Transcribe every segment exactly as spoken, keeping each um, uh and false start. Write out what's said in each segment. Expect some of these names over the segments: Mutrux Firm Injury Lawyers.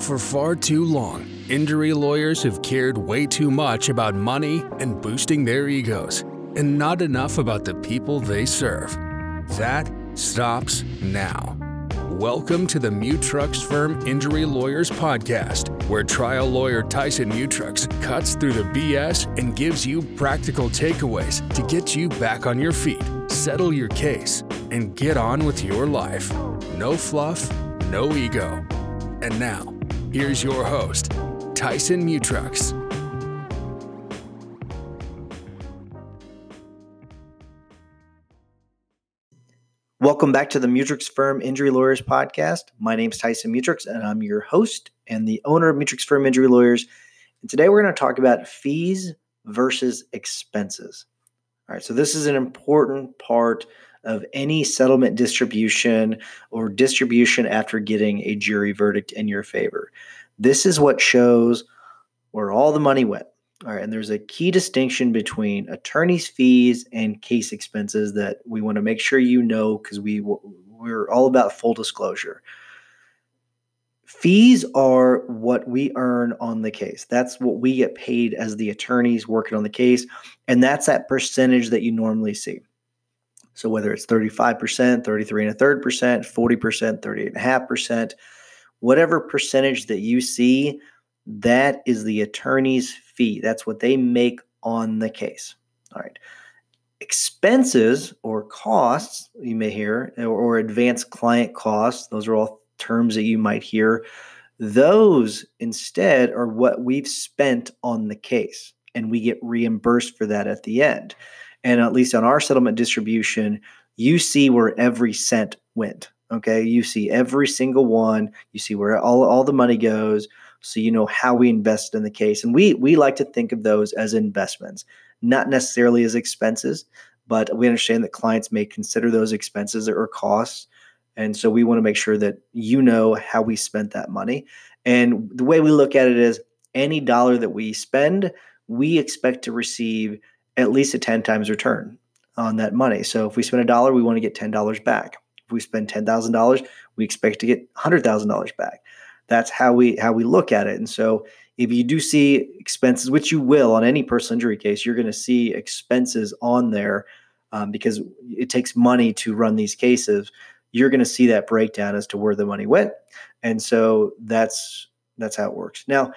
For far too long, injury lawyers have cared way too much about money and boosting their egos, and not enough about the people they serve. That stops now. Welcome to the Mutrux Firm Injury Lawyers podcast, where trial lawyer Tyson Mutrux cuts through the B S and gives you practical takeaways to get you back on your feet, settle your case, and get on with your life. No fluff, no ego. And now, here's your host, Tyson Mutrux. Welcome back to the Mutrux Firm Injury Lawyers podcast. My name is Tyson Mutrux, and I'm your host and the owner of Mutrux Firm Injury Lawyers. And today we're going to talk about fees versus expenses. All right, so this is an important part of any settlement distribution or distribution after getting a jury verdict in your favor. This is what shows where all the money went. All right, and there's a key distinction between attorney's fees and case expenses that we want to make sure you know, because we, we're all about full disclosure. Fees are what we earn on the case. That's what we get paid as the attorneys working on the case, and that's that percentage that you normally see. So whether it's thirty-five percent, thirty-three and a third percent, forty percent, thirty and a half percent, whatever percentage that you see, that is the attorney's fee. That's what they make on the case. All right. Expenses or costs, you may hear, or, or advanced client costs, those are all terms that you might hear. Those instead are what we've spent on the case, and we get reimbursed for that at the end. And at least on our settlement distribution, you see where every cent went. Okay. You see every single one. You see where all, all the money goes. So you know how we invest in the case. And we we like to think of those as investments, not necessarily as expenses, but we understand that clients may consider those expenses or costs. And so we want to make sure that you know how we spent that money. And the way we look at it is any dollar that we spend, we expect to receive at least a ten times return on that money. So if we spend a dollar, we want to get ten dollars back. If we spend ten thousand dollars, we expect to get one hundred thousand dollars back. That's how we how we look at it. And so if you do see expenses, which you will on any personal injury case, you're going to see expenses on there um, because it takes money to run these cases. You're going to see that breakdown as to where the money went. And so that's that's how it works. Now,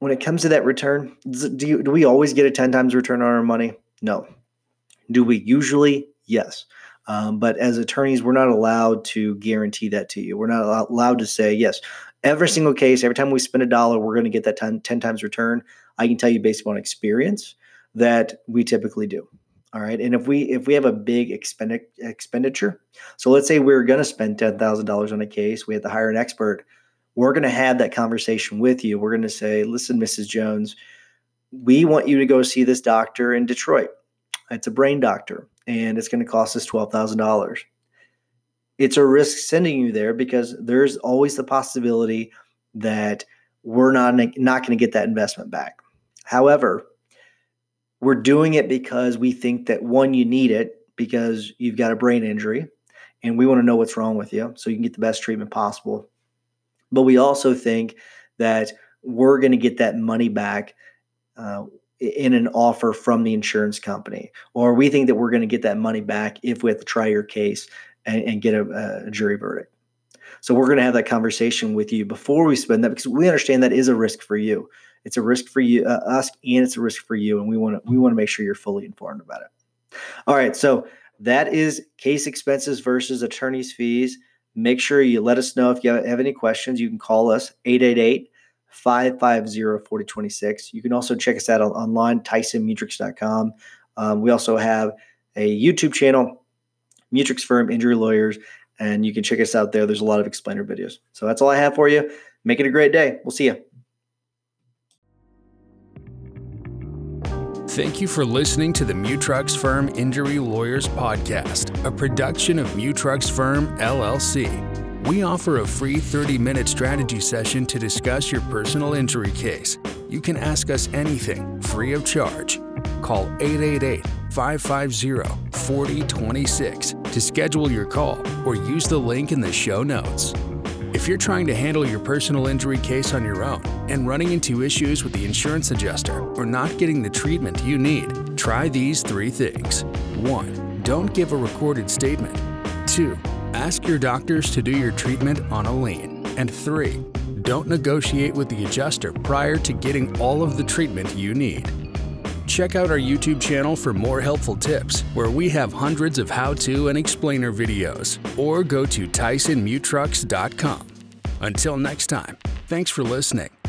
when it comes to that return, do, you, do we always get a ten times return on our money? No. Do we usually? Yes. Um, but as attorneys, we're not allowed to guarantee that to you. We're not allowed to say, yes, every single case, every time we spend a dollar, we're going to get that ten times return. I can tell you based on experience that we typically do. All right. And if we if we have a big expendi- expenditure, so let's say we're going to spend ten thousand dollars on a case, we have to hire an expert, we're going to have that conversation with you. We're going to say, listen, Missus Jones, we want you to go see this doctor in Detroit. It's a brain doctor, and it's going to cost us twelve thousand dollars. It's a risk sending you there because there's always the possibility that we're not, not going to get that investment back. However, we're doing it because we think that, one, you need it because you've got a brain injury, and we want to know what's wrong with you so you can get the best treatment possible. But we also think that we're going to get that money back uh, in an offer from the insurance company, or we think that we're going to get that money back if we have to try your case and, and get a, a jury verdict. So we're going to have that conversation with you before we spend that, because we understand that is a risk for you. It's a risk for you, uh, us, and it's a risk for you. And we want to, we want to make sure you're fully informed about it. All right. So that is case expenses versus attorney's fees. Make sure you let us know if you have any questions. You can call us eight eight eight, five five zero, four zero two six. You can also check us out on, online, tyson mutrux dot com. Um, we also have a YouTube channel, Mutrux Firm Injury Lawyers, and you can check us out there. There's a lot of explainer videos. So that's all I have for you. Make it a great day. We'll see you. Thank you for listening to the Mutrux Firm Injury Lawyers podcast, a production of Mutrux Firm, L L C. We offer a free thirty-minute strategy session to discuss your personal injury case. You can ask us anything free of charge. Call eight eight eight, five five zero, four zero two six to schedule your call or use the link in the show notes. If you're trying to handle your personal injury case on your own and running into issues with the insurance adjuster or not getting the treatment you need, try these three things. One, don't give a recorded statement. Two, ask your doctors to do your treatment on a lien. And three, don't negotiate with the adjuster prior to getting all of the treatment you need. Check out our YouTube channel for more helpful tips, where we have hundreds of how-to and explainer videos, or go to Tyson Mutrux dot com. Until next time, thanks for listening.